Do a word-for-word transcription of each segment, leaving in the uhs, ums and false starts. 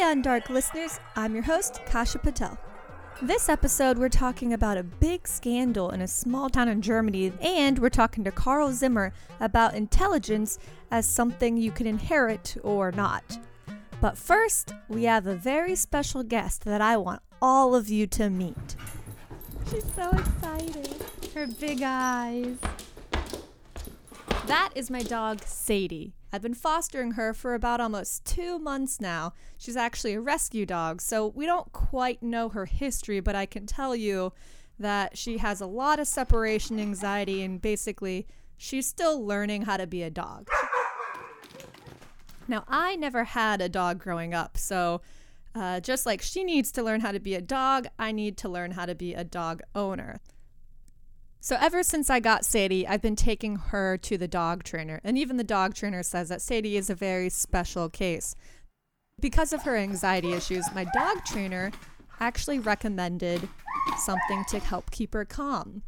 Hi, Undark listeners. I'm your host, Kasha Patel. This episode, we're talking about a big scandal in a small town in Germany, and we're talking to Carl Zimmer about intelligence as something you can inherit or not. But first, we have a very special guest that I want all of you to meet. She's so excited. Her big eyes. That is my dog, Sadie. I've been fostering her for about almost two months now. She's actually a rescue dog, so we don't quite know her history, but I can tell you that she has a lot of separation anxiety, and basically, she's still learning how to be a dog. Now, I never had a dog growing up, so uh, just like she needs to learn how to be a dog, I need to learn how to be a dog owner. So ever since I got Sadie, I've been taking her to the dog trainer, and even the dog trainer says that Sadie is a very special case. Because of her anxiety issues, my dog trainer actually recommended something to help keep her calm.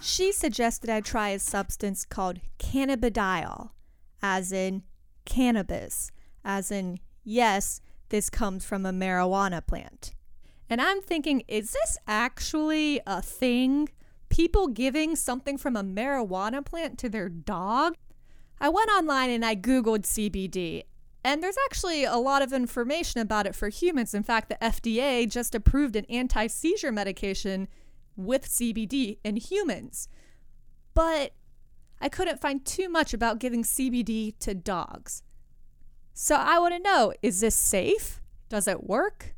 She suggested I try a substance called cannabidiol, as in cannabis, as in, yes, this comes from a marijuana plant. And I'm thinking, is this actually a thing? People giving something from a marijuana plant to their dog? I went online and I Googled C B D, and there's actually a lot of information about it for humans. In fact, the F D A just approved an anti-seizure medication with C B D in humans. But I couldn't find too much about giving C B D to dogs. So I want to know, is this safe? Does it work?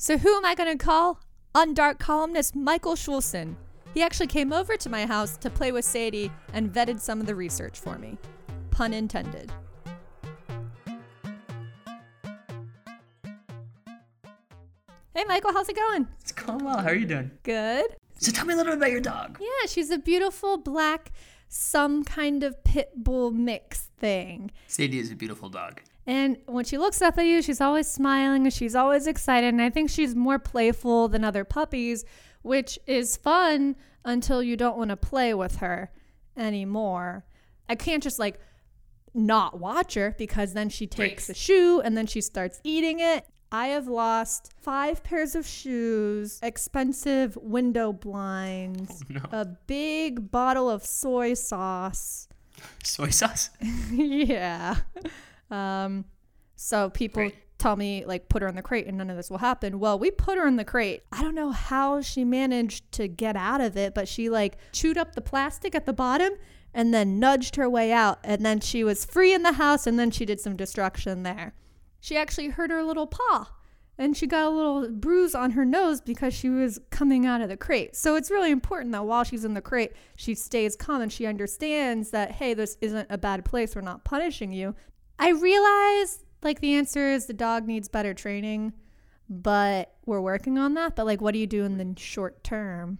So who am I going to call? Undark columnist Michael Schulson. He actually came over to my house to play with Sadie and vetted some of the research for me. Pun intended. Hey Michael, how's it going? It's going well. How are you doing? Good. So tell me a little bit about your dog. Yeah, she's a beautiful black, some kind of pit bull mix thing. Sadie is a beautiful dog. And when she looks up at you, she's always smiling and she's always excited. And I think she's more playful than other puppies, which is fun until you don't want to play with her anymore. I can't just like not watch her because then she takes a shoe and then she starts eating it. I have lost five pairs of shoes, expensive window blinds, oh, no. a big bottle of soy sauce. Soy sauce? Yeah. Um, so people Great. tell me like put her in the crate and none of this will happen. Well, we put her in the crate. I don't know how she managed to get out of it, but she like chewed up the plastic at the bottom and then nudged her way out. And then she was free in the house and then she did some destruction there. She actually hurt her little paw and she got a little bruise on her nose because she was coming out of the crate. So it's really important that while she's in the crate, she stays calm and she understands that, hey, this isn't a bad place. We're not punishing you. I realize, like, the answer is the dog needs better training, but we're working on that. But, like, what do you do in the short term?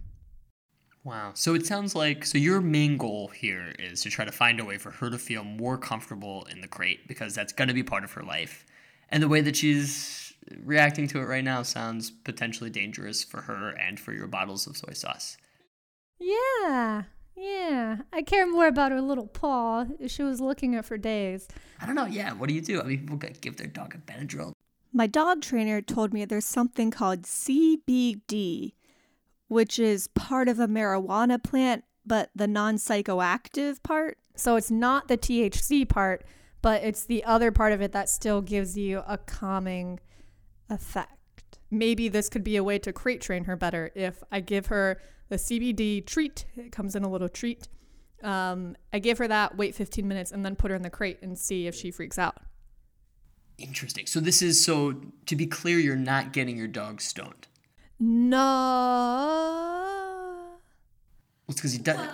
Wow. So it sounds like, so your main goal here is to try to find a way for her to feel more comfortable in the crate because that's going to be part of her life. And the way that she's reacting to it right now sounds potentially dangerous for her and for your bottles of soy sauce. Yeah. Yeah, I care more about her little paw. She was looking at for days. I don't know. Yeah, what do you do? I mean, people give their dog a Benadryl. My dog trainer told me there's something called C B D, which is part of a marijuana plant, but the non-psychoactive part. So it's not the T H C part, but it's the other part of it that still gives you a calming effect. Maybe this could be a way to crate train her better if I give her the C B D treat. It comes in a little treat. Um, I give her that, wait fifteen minutes, and then put her in the crate and see if she freaks out. Interesting. So this is, so to be clear, you're not getting your dog stoned. No. Well, it's because he doesn't.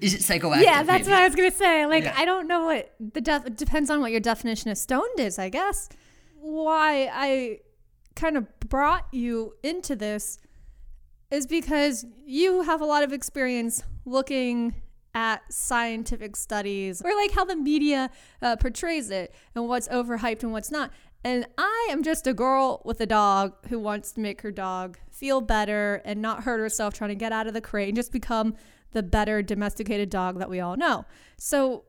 Is it psychoactive? Yeah, that's maybe? What I was going to say. Like, yeah. I don't know what the def- depends on what your definition of stoned is, I guess. Why I kind of brought you into this is because you have a lot of experience looking at scientific studies or like how the media uh, portrays it and what's overhyped and what's not. And I am just a girl with a dog who wants to make her dog feel better and not hurt herself trying to get out of the crate and just become the better domesticated dog that we all know. So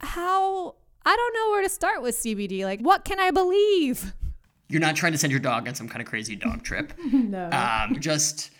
how I don't know where to start with C B D. Like, what can I believe? You're not trying to send your dog on some kind of crazy dog trip. No. Um, just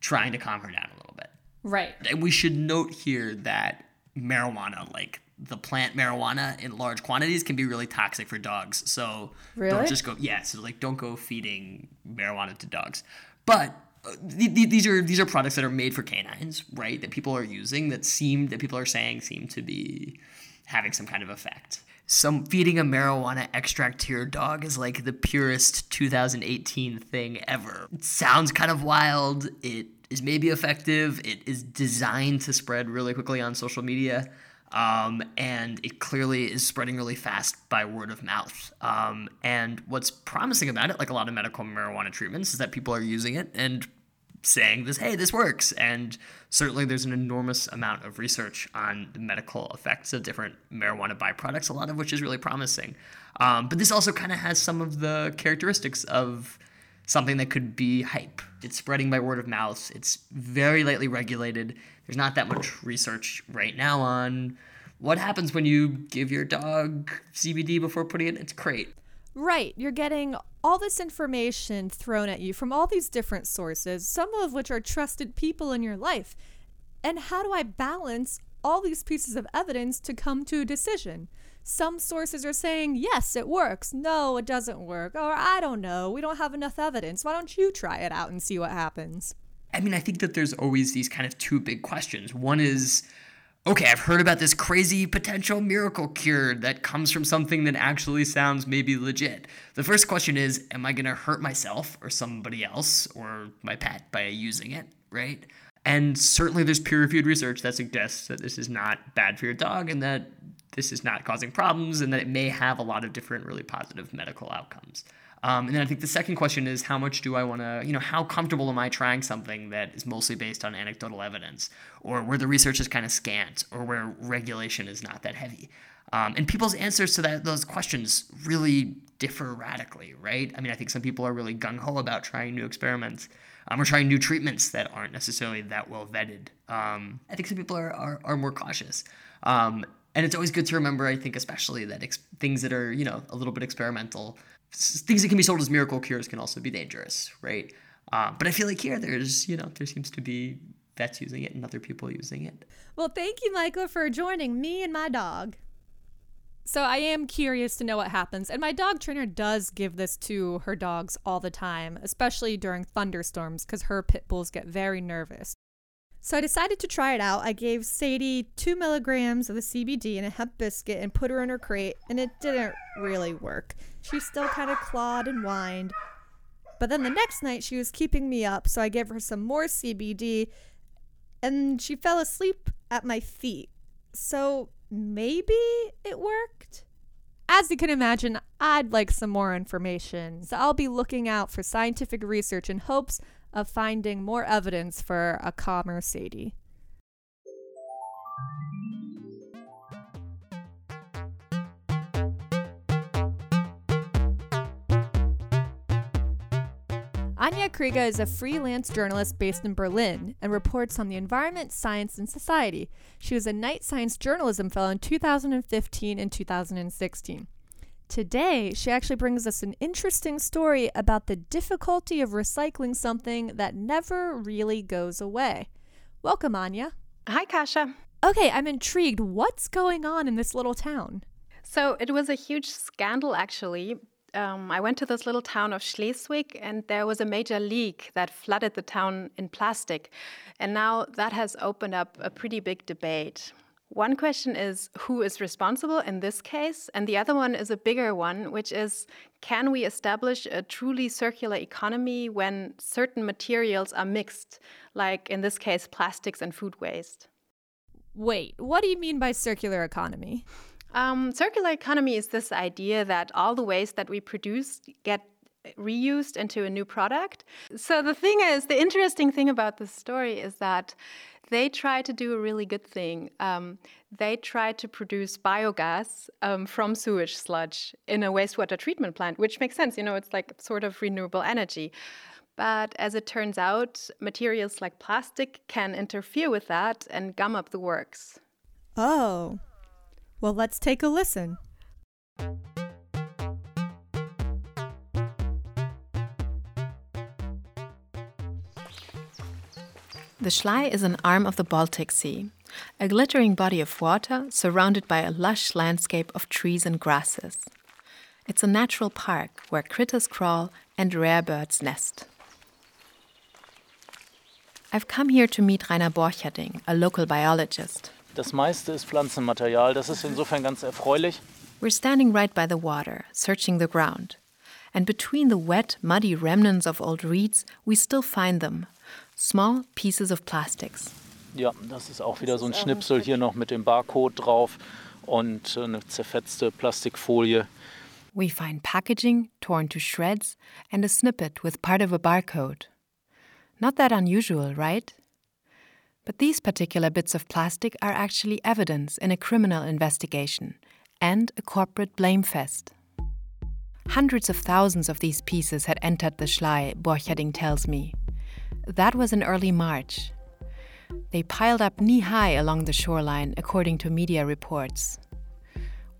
trying to calm her down a little bit. Right. And we should note here that marijuana, like the plant marijuana in large quantities, can be really toxic for dogs. So really? Don't just go, yeah, so like don't go feeding marijuana to dogs. But uh, th- th- these are these are products that are made for canines, right, that people are using that seem, that people are saying seem to be having some kind of effect. Some feeding a marijuana extract to your dog is like the purest two thousand eighteen thing ever. It sounds kind of wild. It is maybe effective. It is designed to spread really quickly on social media. Um, and it clearly is spreading really fast by word of mouth. Um, and what's promising about it, like a lot of medical marijuana treatments, is that people are using it and saying this, hey, this works. And certainly there's an enormous amount of research on the medical effects of different marijuana byproducts, a lot of which is really promising. Um, but this also kind of has some of the characteristics of something that could be hype. It's spreading by word of mouth. It's very lightly regulated. There's not that much research right now on what happens when you give your dog C B D before putting it in its crate. Right. You're getting all this information thrown at you from all these different sources, some of which are trusted people in your life. And how do I balance all these pieces of evidence to come to a decision? Some sources are saying, yes, it works. No, it doesn't work. Or I don't know. We don't have enough evidence. Why don't you try it out and see what happens? I mean, I think that there's always these kind of two big questions. One is, okay, I've heard about this crazy potential miracle cure that comes from something that actually sounds maybe legit. The first question is, am I going to hurt myself or somebody else or my pet by using it, right? And certainly there's peer-reviewed research that suggests that this is not bad for your dog and that this is not causing problems and that it may have a lot of different really positive medical outcomes. Um, and then I think the second question is, how much do I want to, you know, how comfortable am I trying something that is mostly based on anecdotal evidence, or where the research is kind of scant, or where regulation is not that heavy? Um, and people's answers to that, those questions really differ radically, right? I mean, I think some people are really gung-ho about trying new experiments um, or trying new treatments that aren't necessarily that well vetted. Um, I think some people are, are, are more cautious. Um, and it's always good to remember, I think, especially that ex- things that are, you know, a little bit experimental, things that can be sold as miracle cures can also be dangerous, right? Uh, but I feel like here there's, you know, there seems to be vets using it and other people using it. Well, thank you, Michael, for joining me and my dog. So I am curious to know what happens. And my dog trainer does give this to her dogs all the time, especially during thunderstorms, because her pit bulls get very nervous. So I decided to try it out. I gave Sadie two milligrams of the C B D in a hemp biscuit and put her in her crate, and it didn't really work. She still kind of clawed and whined. But then the next night she was keeping me up, so I gave her some more C B D, and she fell asleep at my feet. So maybe it worked? As you can imagine, I'd like some more information, so I'll be looking out for scientific research in hopes of finding more evidence for a calmer Sadie. Anja Krieger is a freelance journalist based in Berlin and reports on the environment, science, and society. She was a Knight Science Journalism Fellow in two thousand fifteen and two thousand sixteen. Today, she actually brings us an interesting story about the difficulty of recycling something that never really goes away. Welcome, Anja. Hi, Kasha. Okay, I'm intrigued. What's going on in this little town? So it was a huge scandal, actually. Um, I went to this little town of Schleswig, and there was a major leak that flooded the town in plastic. And now that has opened up a pretty big debate. One question is, who is responsible in this case? And the other one is a bigger one, which is, can we establish a truly circular economy when certain materials are mixed, like in this case, plastics and food waste? Wait, what do you mean by circular economy? Um, circular economy is this idea that all the waste that we produce get reused into a new product. So the thing is, the interesting thing about this story is that they try to do a really good thing. Um, they try to produce biogas um, from sewage sludge in a wastewater treatment plant, which makes sense. You know, it's like sort of renewable energy. But as it turns out, materials like plastic can interfere with that and gum up the works. Oh, well, let's take a listen. The Schlei is an arm of the Baltic Sea, a glittering body of water surrounded by a lush landscape of trees and grasses. It's a natural park where critters crawl and rare birds nest. I've come here to meet Rainer Borcherting, a local biologist. Das meiste ist Pflanzenmaterial. Das ist insofern ganz erfreulich. We're standing right by the water, searching the ground. And between the wet, muddy remnants of old reeds, we still find them. Small pieces of plastics. Ja, das ist auch wieder so ein Schnipsel hier noch mit dem Barcode drauf und eine zerfetzte Plastikfolie. We find packaging torn to shreds and a snippet with part of a barcode. Not that unusual, right? But these particular bits of plastic are actually evidence in a criminal investigation and a corporate blame fest. Hundreds of thousands of these pieces had entered the Schlei, Borcherting tells me. That was in early March. They piled up knee-high along the shoreline, according to media reports.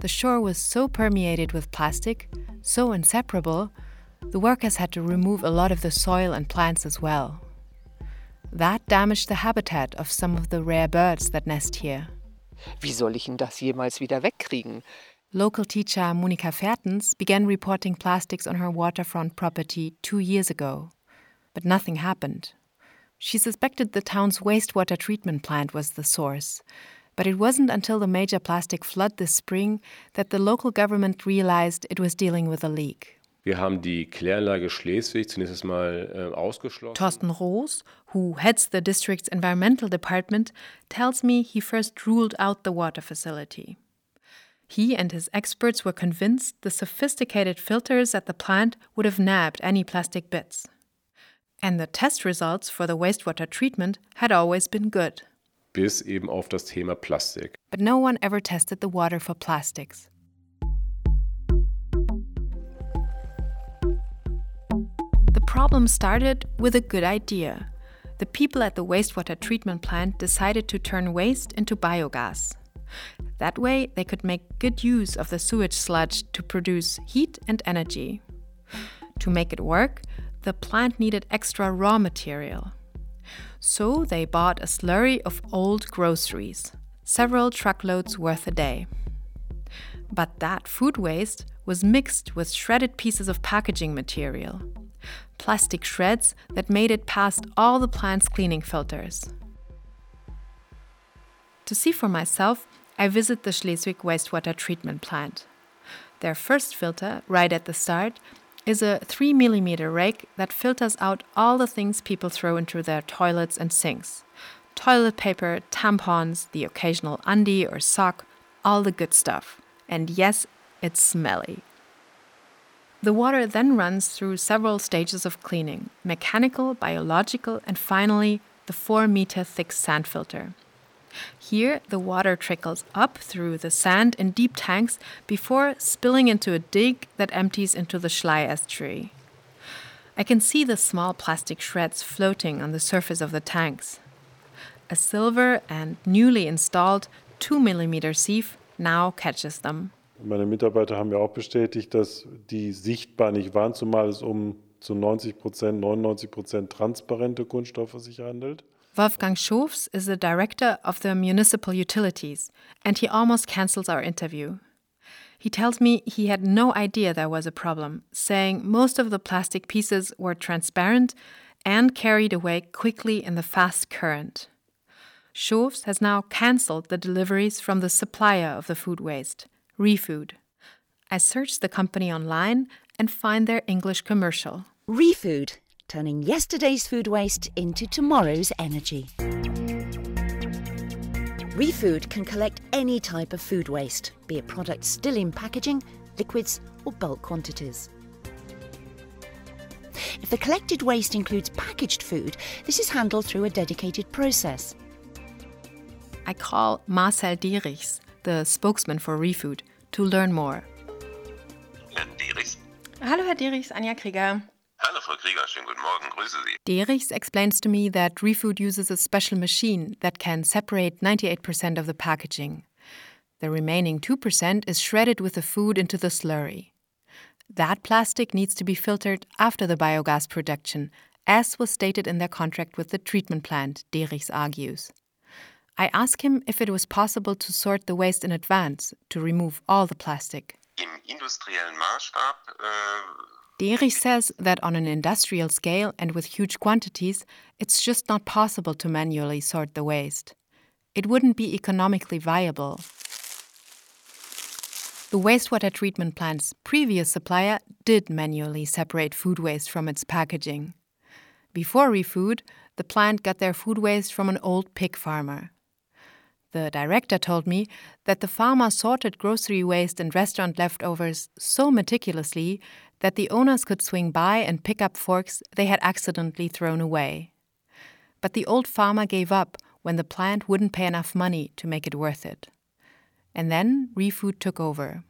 The shore was so permeated with plastic, so inseparable, the workers had to remove a lot of the soil and plants as well. That damaged the habitat of some of the rare birds that nest here. Wie soll ich denn das jemals wieder wegkriegen? Local teacher Monika Fertens began reporting plastics on her waterfront property two years ago. But nothing happened. She suspected the town's wastewater treatment plant was the source. But it wasn't until the major plastic flood this spring that the local government realized it was dealing with a leak. Wir haben die Kläranlage Schleswig zunächst mal äh, ausgeschlossen. Thorsten Roos, who heads the district's environmental department, tells me he first ruled out the water facility. He and his experts were convinced the sophisticated filters at the plant would have nabbed any plastic bits. And the test results for the wastewater treatment had always been good. Bis eben auf das Thema Plastik. But no one ever tested the water for plastics. The problem started with a good idea. The people at the wastewater treatment plant decided to turn waste into biogas. That way they could make good use of the sewage sludge to produce heat and energy. To make it work, the plant needed extra raw material. So they bought a slurry of old groceries, several truckloads worth a day. But that food waste was mixed with shredded pieces of packaging material, plastic shreds that made it past all the plant's cleaning filters. To see for myself, I visit the Schleswig wastewater treatment plant. Their first filter, right at the start, is a three millimeter rake that filters out all the things people throw into their toilets and sinks. Toilet paper, tampons, the occasional undie or sock, all the good stuff. And yes, it's smelly. The water then runs through several stages of cleaning: mechanical, biological, and finally the four meter thick sand filter. Here, the water trickles up through the sand in deep tanks before spilling into a dig that empties into the Schlei estuary. I can see the small plastic shreds floating on the surface of the tanks. A silver and newly installed two millimeter sieve now catches them. Meine Mitarbeiter haben mir auch bestätigt, dass die sichtbar nicht waren, zumal es um zu neunzig Prozent, neunundneunzig Prozent transparente Kunststoffe sich handelt. Wolfgang Schofs is the director of the municipal utilities, and he almost cancels our interview. He tells me he had no idea there was a problem, saying most of the plastic pieces were transparent and carried away quickly in the fast current. Schofs has now cancelled the deliveries from the supplier of the food waste, ReFood. I search the company online and find their English commercial. ReFood. Turning yesterday's food waste into tomorrow's energy. ReFood can collect any type of food waste, be it products still in packaging, liquids or bulk quantities. If the collected waste includes packaged food, this is handled through a dedicated process. I call Marcel Dierichs, the spokesman for ReFood, to learn more. Herr Dierichs. Hallo Herr Dierichs, Anja Krieger. Hello, Frau Krieger. Schönen guten Morgen. Grüße Sie. Dierichs explains to me that ReFood uses a special machine that can separate ninety-eight percent of the packaging. The remaining two percent is shredded with the food into the slurry. That plastic needs to be filtered after the biogas production, as was stated in their contract with the treatment plant, Dierichs argues. I ask him if it was possible to sort the waste in advance, to remove all the plastic. Dierichs says that on an industrial scale and with huge quantities, it's just not possible to manually sort the waste. It wouldn't be economically viable. The wastewater treatment plant's previous supplier did manually separate food waste from its packaging. Before ReFood, the plant got their food waste from an old pig farmer. The director told me that the farmer sorted grocery waste and restaurant leftovers so meticulously that the owners could swing by and pick up forks they had accidentally thrown away. But the old farmer gave up when the plant wouldn't pay enough money to make it worth it. And then ReFood took over.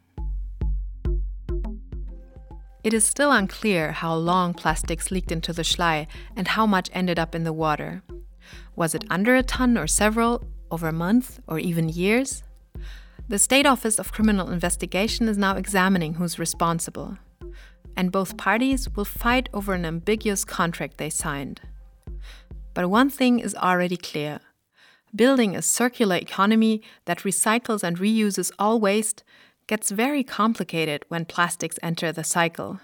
It is still unclear how long plastics leaked into the Schlei and how much ended up in the water. Was it under a ton or several, over a month or even years? The State Office of Criminal Investigation is now examining who's responsible. And both parties will fight over an ambiguous contract they signed. But one thing is already clear. Building a circular economy that recycles and reuses all waste gets very complicated when plastics enter the cycle.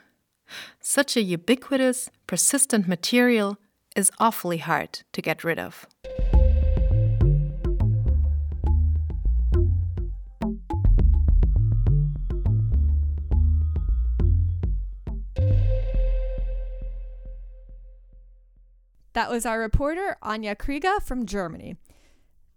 Such a ubiquitous, persistent material is awfully hard to get rid of. That was our reporter Anja Krieger from Germany.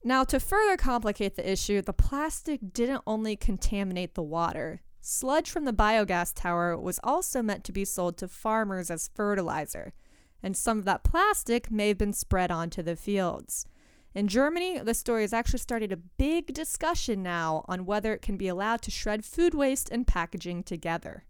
Now, to further complicate the issue, the plastic didn't only contaminate the water. Sludge from the biogas tower was also meant to be sold to farmers as fertilizer, and some of that plastic may have been spread onto the fields. In Germany, the story has actually started a big discussion now on whether it can be allowed to shred food waste and packaging together.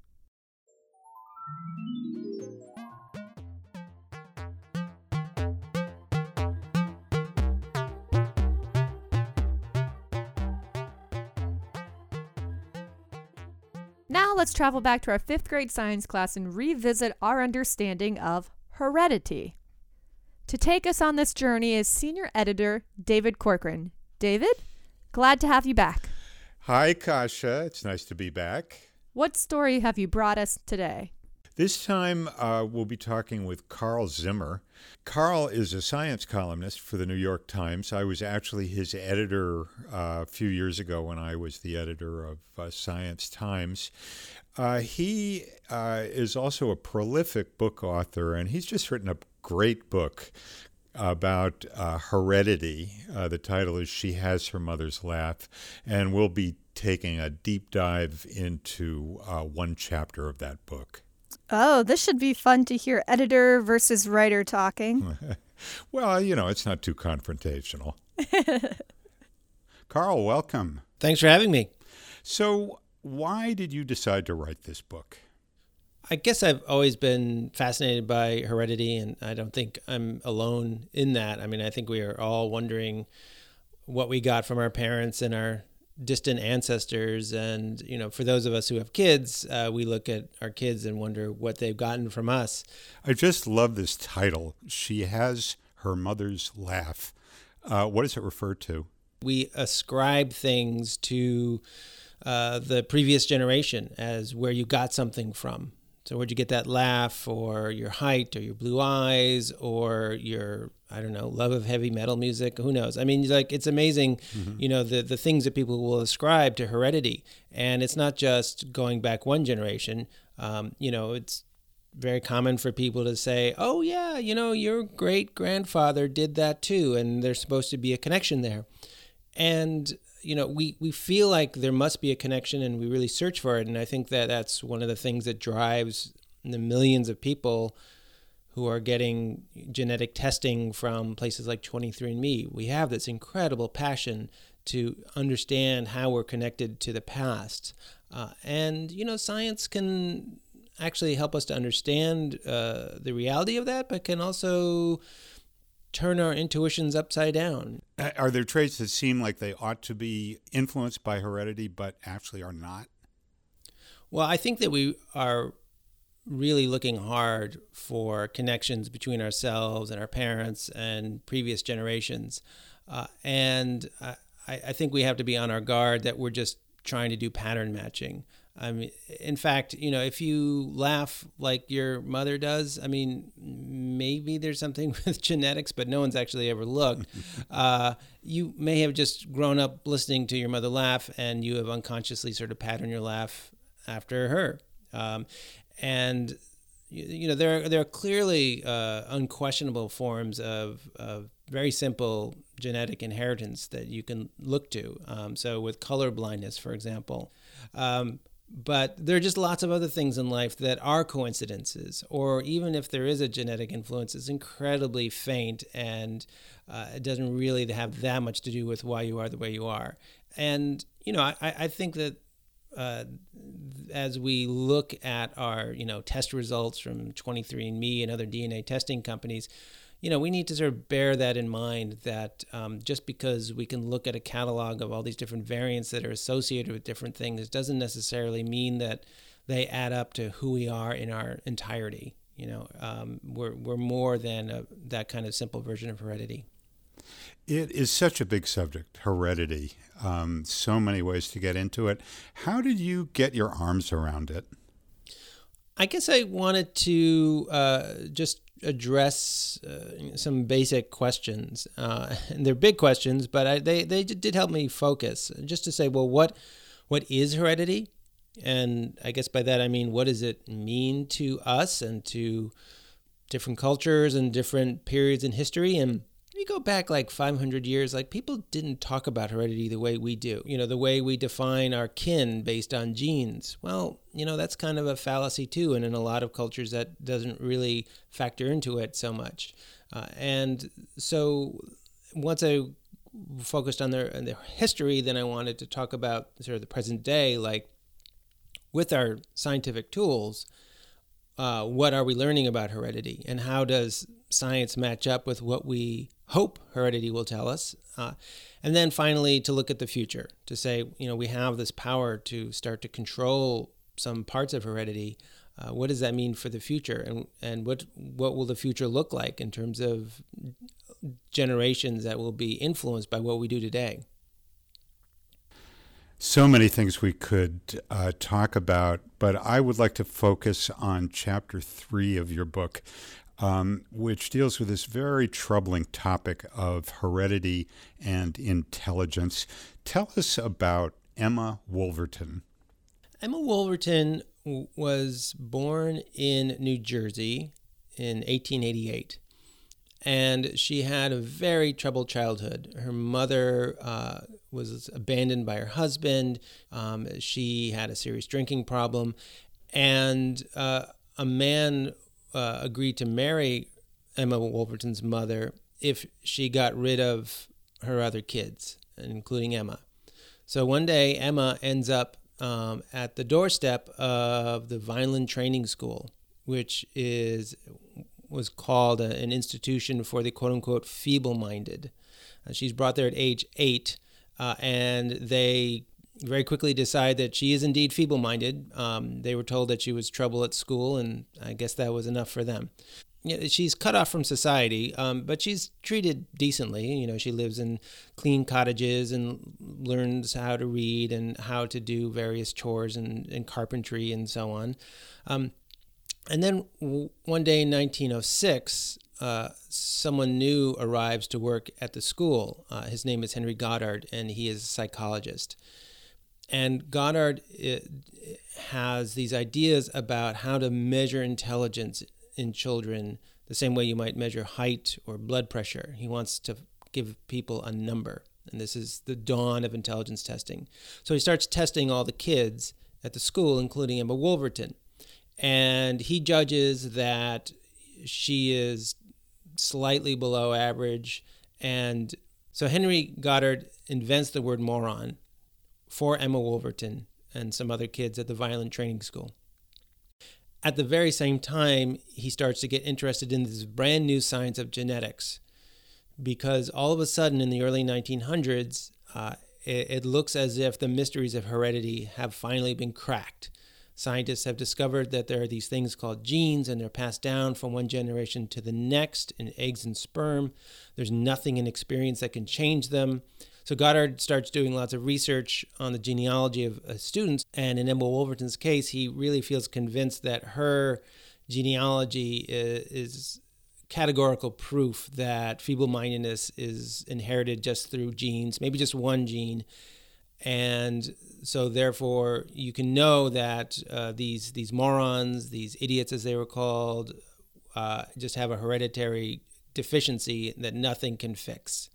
Now let's travel back to our fifth grade science class and revisit our understanding of heredity. To take us on this journey is senior editor David Corcoran. David, glad to have you back. Hi, Kasha. It's nice to be back. What story have you brought us today? This time uh, we'll be talking with Carl Zimmer. Carl is a science columnist for the New York Times. I was actually his editor uh, a few years ago when I was the editor of uh, Science Times. Uh, he uh, is also a prolific book author, and he's just written a great book about uh, heredity. Uh, the title is She Has Her Mother's Laugh, and we'll be taking a deep dive into uh, one chapter of that book. Oh, this should be fun to hear editor versus writer talking. Well, you know, it's not too confrontational. Carl, welcome. Thanks for having me. So why did you decide to write this book? I guess I've always been fascinated by heredity, and I don't think I'm alone in that. I mean, I think we are all wondering what we got from our parents and our distant ancestors. And, you know, for those of us who have kids, uh, we look at our kids and wonder what they've gotten from us. I just love this title. She Has Her Mother's Laugh. Uh, what does it refer to? We ascribe things to uh, the previous generation as where you got something from. So where'd you get that laugh, or your height, or your blue eyes, or your, I don't know, love of heavy metal music? Who knows? I mean, like, it's amazing, mm-hmm. you know, the, the things that people will ascribe to heredity. And it's not just going back one generation. Um, you know, it's very common for people to say, oh, yeah, you know, your great-grandfather did that too, and there's supposed to be a connection there. And you know, we, we feel like there must be a connection, and we really search for it. And I think that that's one of the things that drives the millions of people who are getting genetic testing from places like twenty-three and me. We have this incredible passion to understand how we're connected to the past. Uh, and, you know, science can actually help us to understand uh, the reality of that, but can also turn our intuitions upside down. Are there traits that seem like they ought to be influenced by heredity but actually are not? Well, I think that we are really looking hard for connections between ourselves and our parents and previous generations. Uh, and I, I think we have to be on our guard that we're just trying to do pattern matching. I mean, in fact, you know, if you laugh like your mother does, I mean, maybe there's something with genetics, but no one's actually ever looked. Uh, you may have just grown up listening to your mother laugh, and you have unconsciously sort of patterned your laugh after her. Um, and, you, you know, there are, there are clearly uh, unquestionable forms of, of very simple genetic inheritance that you can look to. Um, so with color blindness, for example. Um, But there are just lots of other things in life that are coincidences, or even if there is a genetic influence, it's incredibly faint, and uh, it doesn't really have that much to do with why you are the way you are. And, you know, I, I think that uh, as we look at our, you know, test results from twenty-three and me and other D N A testing companies, you know, we need to sort of bear that in mind, that um, just because we can look at a catalog of all these different variants that are associated with different things doesn't necessarily mean that they add up to who we are in our entirety. You know, um, we're we're more than a, that kind of simple version of heredity. It is such a big subject, heredity. Um, so many ways to get into it. How did you get your arms around it? I guess I wanted to uh, just address uh, some basic questions, uh, and they're big questions, but I, they they did help me focus, just to say, well, what what is heredity? And I guess by that I mean, what does it mean to us and to different cultures and different periods in history? And you go back like five hundred years, like people didn't talk about heredity the way we do. You know, the way we define our kin based on genes. Well, you know, that's kind of a fallacy too, and in a lot of cultures that doesn't really factor into it so much. Uh, and so once I focused on their, on their history, then I wanted to talk about sort of the present day, like with our scientific tools, uh, what are we learning about heredity, and how does science match up with what we hope heredity will tell us? Uh, and then finally, to look at the future, to say, you know, we have this power to start to control some parts of heredity. Uh, what does that mean for the future? And and what what will the future look like in terms of generations that will be influenced by what we do today? So many things we could uh, talk about, but I would like to focus on chapter three of your book, Um, which deals with this very troubling topic of heredity and intelligence. Tell us about Emma Wolverton. Emma Wolverton w- was born in New Jersey in eighteen eighty-eight, and she had a very troubled childhood. Her mother uh, was abandoned by her husband. Um, she had a serious drinking problem, and uh, a man Uh, agreed to marry Emma Wolverton's mother if she got rid of her other kids, including Emma. So one day, Emma ends up um, at the doorstep of the Vineland Training School, which is was called a, an institution for the quote-unquote feeble-minded. Uh, she's brought there at age eight, uh, and they very quickly decide that she is indeed feeble-minded. Um, they were told that she was trouble at school, and I guess that was enough for them. You know, she's cut off from society, um, but she's treated decently. You know, she lives in clean cottages and learns how to read and how to do various chores and, and carpentry and so on. Um, and then w- one day in nineteen oh six, Uh, someone new arrives to work at the school. Uh, his name is Henry Goddard, and he is a psychologist. And Goddard it, has these ideas about how to measure intelligence in children the same way you might measure height or blood pressure. He wants to give people a number, and this is the dawn of intelligence testing. So he starts testing all the kids at the school, including Emma Wolverton. And he judges that she is slightly below average. And so Henry Goddard invents the word moron for Emma Wolverton and some other kids at the Violent Training School. At the very same time, he starts to get interested in this brand new science of genetics. because all of a sudden in the early nineteen hundreds, uh, it, it looks as if the mysteries of heredity have finally been cracked. Scientists have discovered that there are these things called genes, and they're passed down from one generation to the next in eggs and sperm. There's nothing in experience that can change them. So Goddard starts doing lots of research on the genealogy of uh, students, and in Emma Wolverton's case, he really feels convinced that her genealogy is, is categorical proof that feeble-mindedness is inherited just through genes, maybe just one gene. And so therefore, you can know that uh, these these morons, these idiots as they were called, uh, just have a hereditary deficiency that nothing can fix.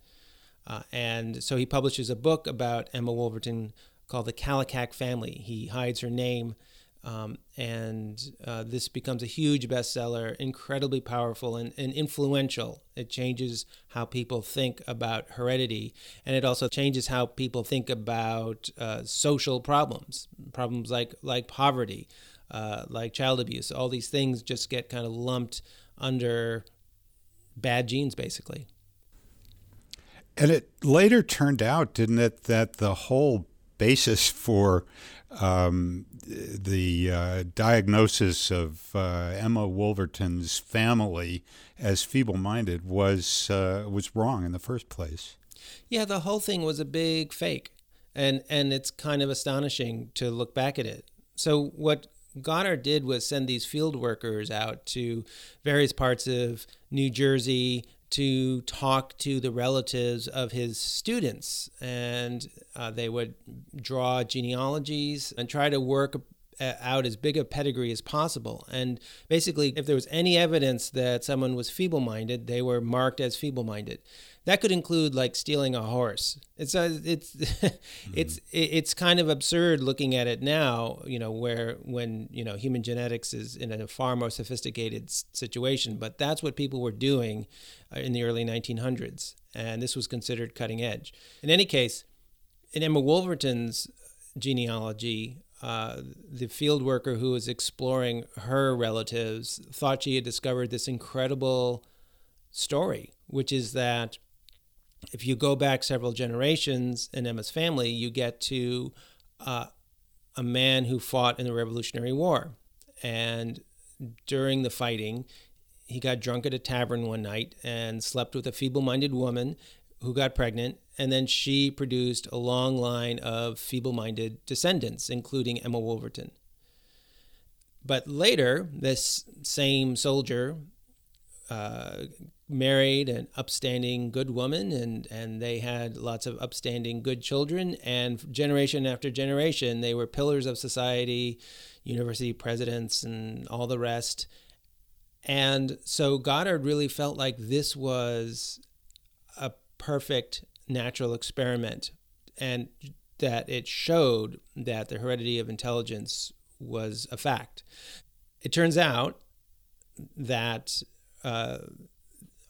Uh, and so he publishes a book about Emma Wolverton called The Kalikak Family. He hides her name, um, and uh, this becomes a huge bestseller, incredibly powerful and, and influential. It changes how people think about heredity, and it also changes how people think about uh, social problems, problems like, like poverty, uh, like child abuse. All these things just get kind of lumped under bad genes, basically. And it later turned out, didn't it, that the whole basis for um, the uh, diagnosis of uh, Emma Wolverton's family as feeble-minded was uh, was wrong in the first place? Yeah, the whole thing was a big fake, and and it's kind of astonishing to look back at it. So what Goddard did was send these field workers out to various parts of New Jersey to talk to the relatives of his students, and uh, they would draw genealogies and try to work out as big a pedigree as possible. And basically, if there was any evidence that someone was feeble-minded, they were marked as feeble-minded. That could include like stealing a horse. It's a, it's mm-hmm. it's it's kind of absurd looking at it now, you know, where when you know human genetics is in a far more sophisticated situation. But that's what people were doing in the early nineteen hundreds, and this was considered cutting edge. In any case, in Emma Wolverton's genealogy, Uh, the field worker who was exploring her relatives thought she had discovered this incredible story, which is that if you go back several generations in Emma's family, you get to uh, a man who fought in the Revolutionary War. And during the fighting, he got drunk at a tavern one night and slept with a feeble-minded woman who got pregnant, and then she produced a long line of feeble-minded descendants, including Emma Wolverton. But later, this same soldier uh, married an upstanding good woman, and, and they had lots of upstanding good children, and generation after generation, they were pillars of society, university presidents, and all the rest. And so Goddard really felt like this was a perfect natural experiment, and that it showed that the heredity of intelligence was a fact. It turns out that uh,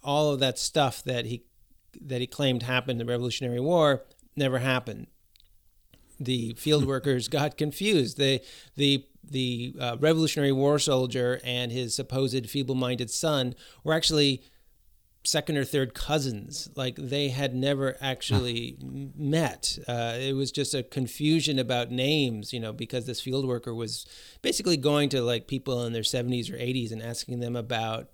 all of that stuff that he that he claimed happened in the Revolutionary War never happened. The field workers got confused. They, the the uh, Revolutionary War soldier and his supposed feeble-minded son were actually second or third cousins. Like, they had never actually met. Uh, it was just a confusion about names, you know, because this field worker was basically going to like people in their seventies or eighties and asking them about,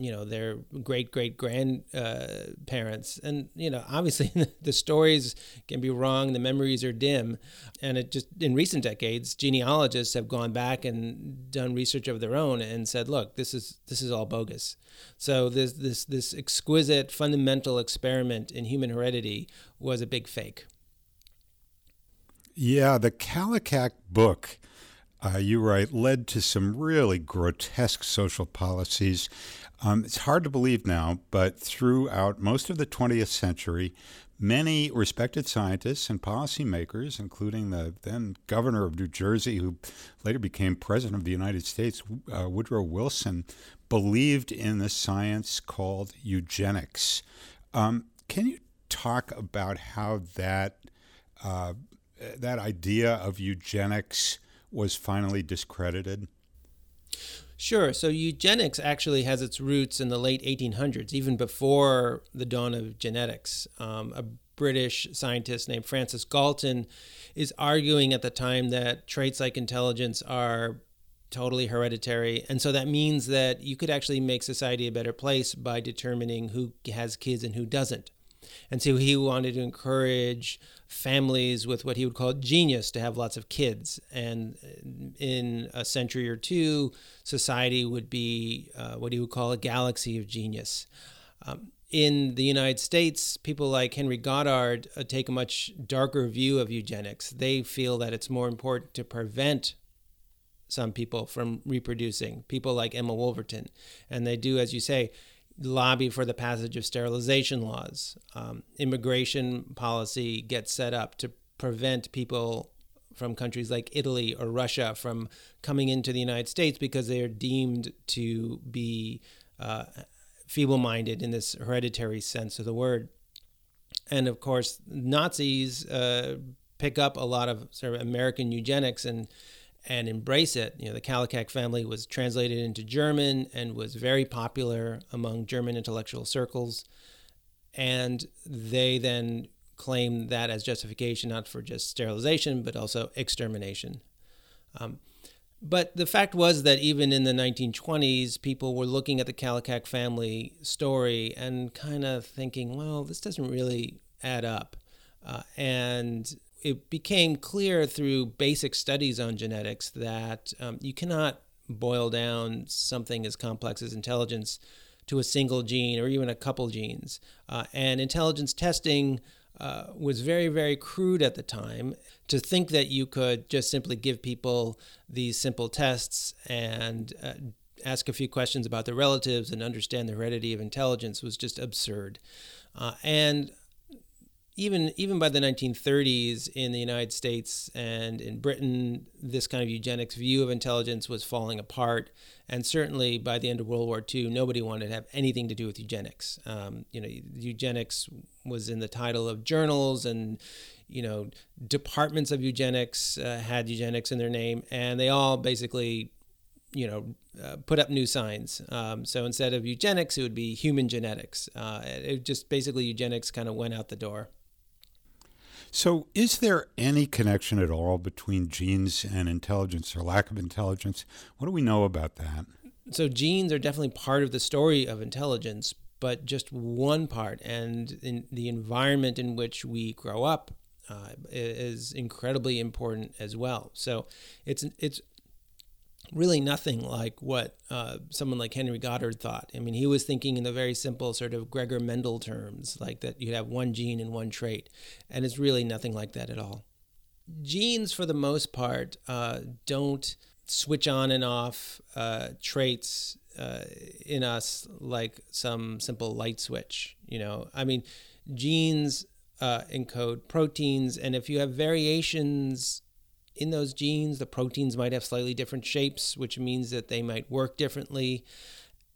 you know, their great, great grand uh, parents. And, you know, obviously the stories can be wrong. The memories are dim. And it just, in recent decades, genealogists have gone back and done research of their own and said, look, this is, this is all bogus. So this, this, this exquisite fundamental experiment in human heredity was a big fake. Yeah. The Kalikak book, uh, you write, led to some really grotesque social policies. Um, it's hard to believe now, but throughout most of the twentieth century, many respected scientists and policymakers, including the then governor of New Jersey, who later became president of the United States, uh, Woodrow Wilson, believed in the science called eugenics. Um, can you talk about how that uh, that idea of eugenics was finally discredited? Sure. So eugenics actually has its roots in the late eighteen hundreds, even before the dawn of genetics. Um, a British scientist named Francis Galton is arguing at the time that traits like intelligence are totally hereditary. And so that means that you could actually make society a better place by determining who has kids and who doesn't. And so he wanted to encourage families with what he would call genius to have lots of kids. And in a century or two, society would be uh, what he would call a galaxy of genius. Um, in the United States, people like Henry Goddard uh, take a much darker view of eugenics. They feel that it's more important to prevent some people from reproducing, people like Emma Wolverton. And they do, as you say, lobby for the passage of sterilization laws. Um, immigration policy gets set up to prevent people from countries like Italy or Russia from coming into the United States because they are deemed to be uh, feeble-minded in this hereditary sense of the word. And of course, Nazis uh, pick up a lot of sort of American eugenics and and embrace it. You know, the Kalikak Family was translated into German and was very popular among German intellectual circles. And they then claim that as justification, not for just sterilization, but also extermination. Um, but the fact was that even in the nineteen twenties, people were looking at the Kalikak Family story and kind of thinking, well, this doesn't really add up. Uh, and it became clear through basic studies on genetics that um, you cannot boil down something as complex as intelligence to a single gene or even a couple genes. Uh, and intelligence testing uh, was very, very crude at the time. To think that you could just simply give people these simple tests and uh, ask a few questions about their relatives and understand the heredity of intelligence was just absurd. Uh, and Even even by the nineteen thirties in the United States and in Britain, this kind of eugenics view of intelligence was falling apart. And certainly by the end of World War Two, nobody wanted to have anything to do with eugenics. Um, you know, eugenics was in the title of journals, and you know, departments of eugenics uh, had eugenics in their name, and they all basically, you know, uh, put up new signs. Um, so instead of eugenics, it would be human genetics. Uh, it just basically eugenics kind of went out the door. So is there any connection at all between genes and intelligence or lack of intelligence? What do we know about that? So genes are definitely part of the story of intelligence, but just one part. And in the environment in which we grow up uh, is incredibly important as well. So it's it's really nothing like what uh, someone like Henry Goddard thought. I mean, he was thinking in the very simple sort of Gregor Mendel terms, like that you'd have one gene and one trait, and it's really nothing like that at all. Genes, for the most part, uh, don't switch on and off uh, traits uh, in us like some simple light switch. You know, I mean, genes uh, encode proteins, and if you have variations in those genes, the proteins might have slightly different shapes, which means that they might work differently.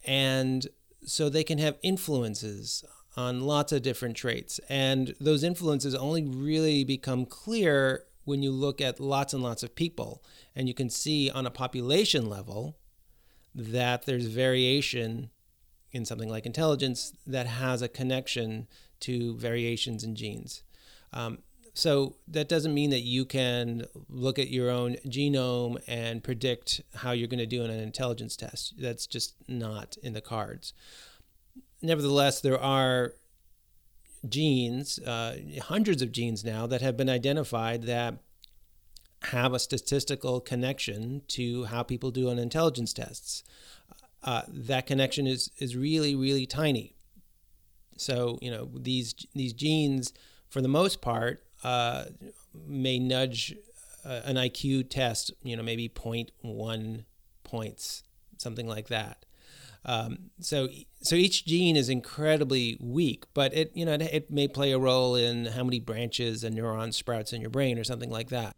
And so they can have influences on lots of different traits. And those influences only really become clear when you look at lots and lots of people. And you can see on a population level that there's variation in something like intelligence that has a connection to variations in genes. Um, So that doesn't mean that you can look at your own genome and predict how you're going to do in an intelligence test. That's just not in the cards. Nevertheless, there are genes, uh, hundreds of genes now, that have been identified that have a statistical connection to how people do on intelligence tests. Uh, that connection is, is really, really tiny. So, you know, these these genes, for the most part, Uh, may nudge uh, an I Q test, you know, maybe zero point one points, something like that. Um, so, so each gene is incredibly weak, but it, you know, it, it may play a role in how many branches a neuron sprouts in your brain or something like that.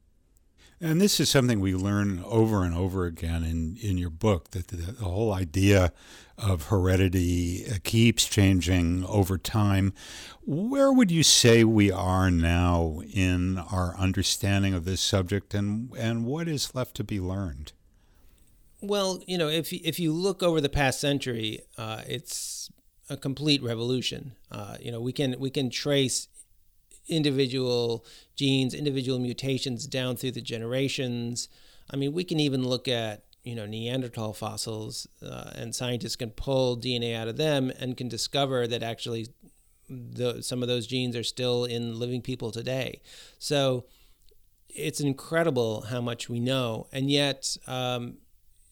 And this is something we learn over and over again in, in your book, that the, the whole idea of heredity keeps changing over time. Where would you say we are now in our understanding of this subject, and, and what is left to be learned? Well, you know, if if you look over the past century, uh, it's a complete revolution. Uh, you know, we can we can trace individual genes, individual mutations down through the generations. I mean, we can even look at, you know, Neanderthal fossils, uh, and scientists can pull D N A out of them and can discover that actually the, some of those genes are still in living people today. So it's incredible how much we know. And yet um,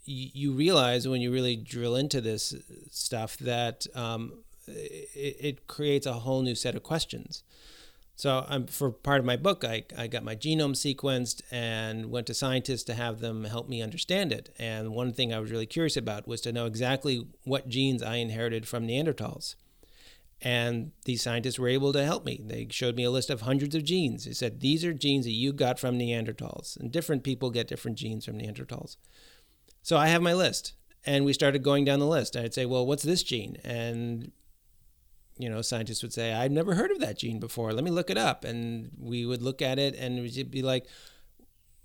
you, you realize when you really drill into this stuff that um, it, it creates a whole new set of questions. So um, for part of my book, I, I got my genome sequenced and went to scientists to have them help me understand it. And one thing I was really curious about was to know exactly what genes I inherited from Neanderthals. And these scientists were able to help me. They showed me a list of hundreds of genes. They said, these are genes that you got from Neanderthals. And different people get different genes from Neanderthals. So I have my list. And we started going down the list. I'd say, well, what's this gene? And you know, scientists would say, I've never heard of that gene before. Let me look it up. And we would look at it and it would be like,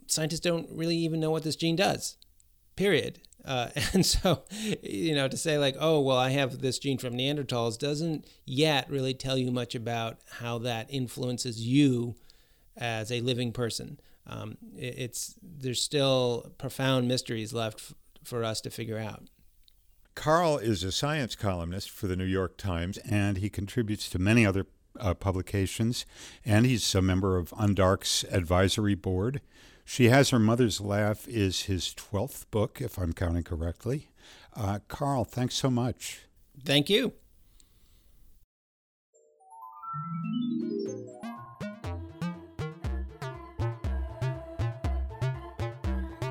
scientists don't really even know what this gene does, period. Uh, and so, you know, to say like, oh, well, I have this gene from Neanderthals doesn't yet really tell you much about how that influences you as a living person. Um, it's there's still profound mysteries left f- for us to figure out. Carl is a science columnist for the New York Times, and he contributes to many other uh, publications, and he's a member of Undark's advisory board. She Has Her Mother's Laugh is his twelfth book, if I'm counting correctly. Uh, Carl, thanks so much. Thank you.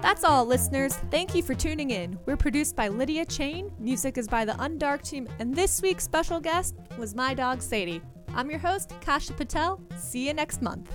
That's all, listeners. Thank you for tuning in. We're produced by Lydia Chain. Music is by the Undark team. And this week's special guest was my dog, Sadie. I'm your host, Kasha Patel. See you next month.